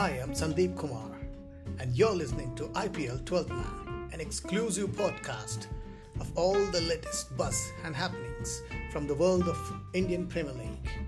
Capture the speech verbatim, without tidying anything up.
Hi, I'm Sandeep Kumar, and you're listening to I P L twelfth Man, an exclusive podcast of all the latest buzz and happenings from the world of Indian Premier League.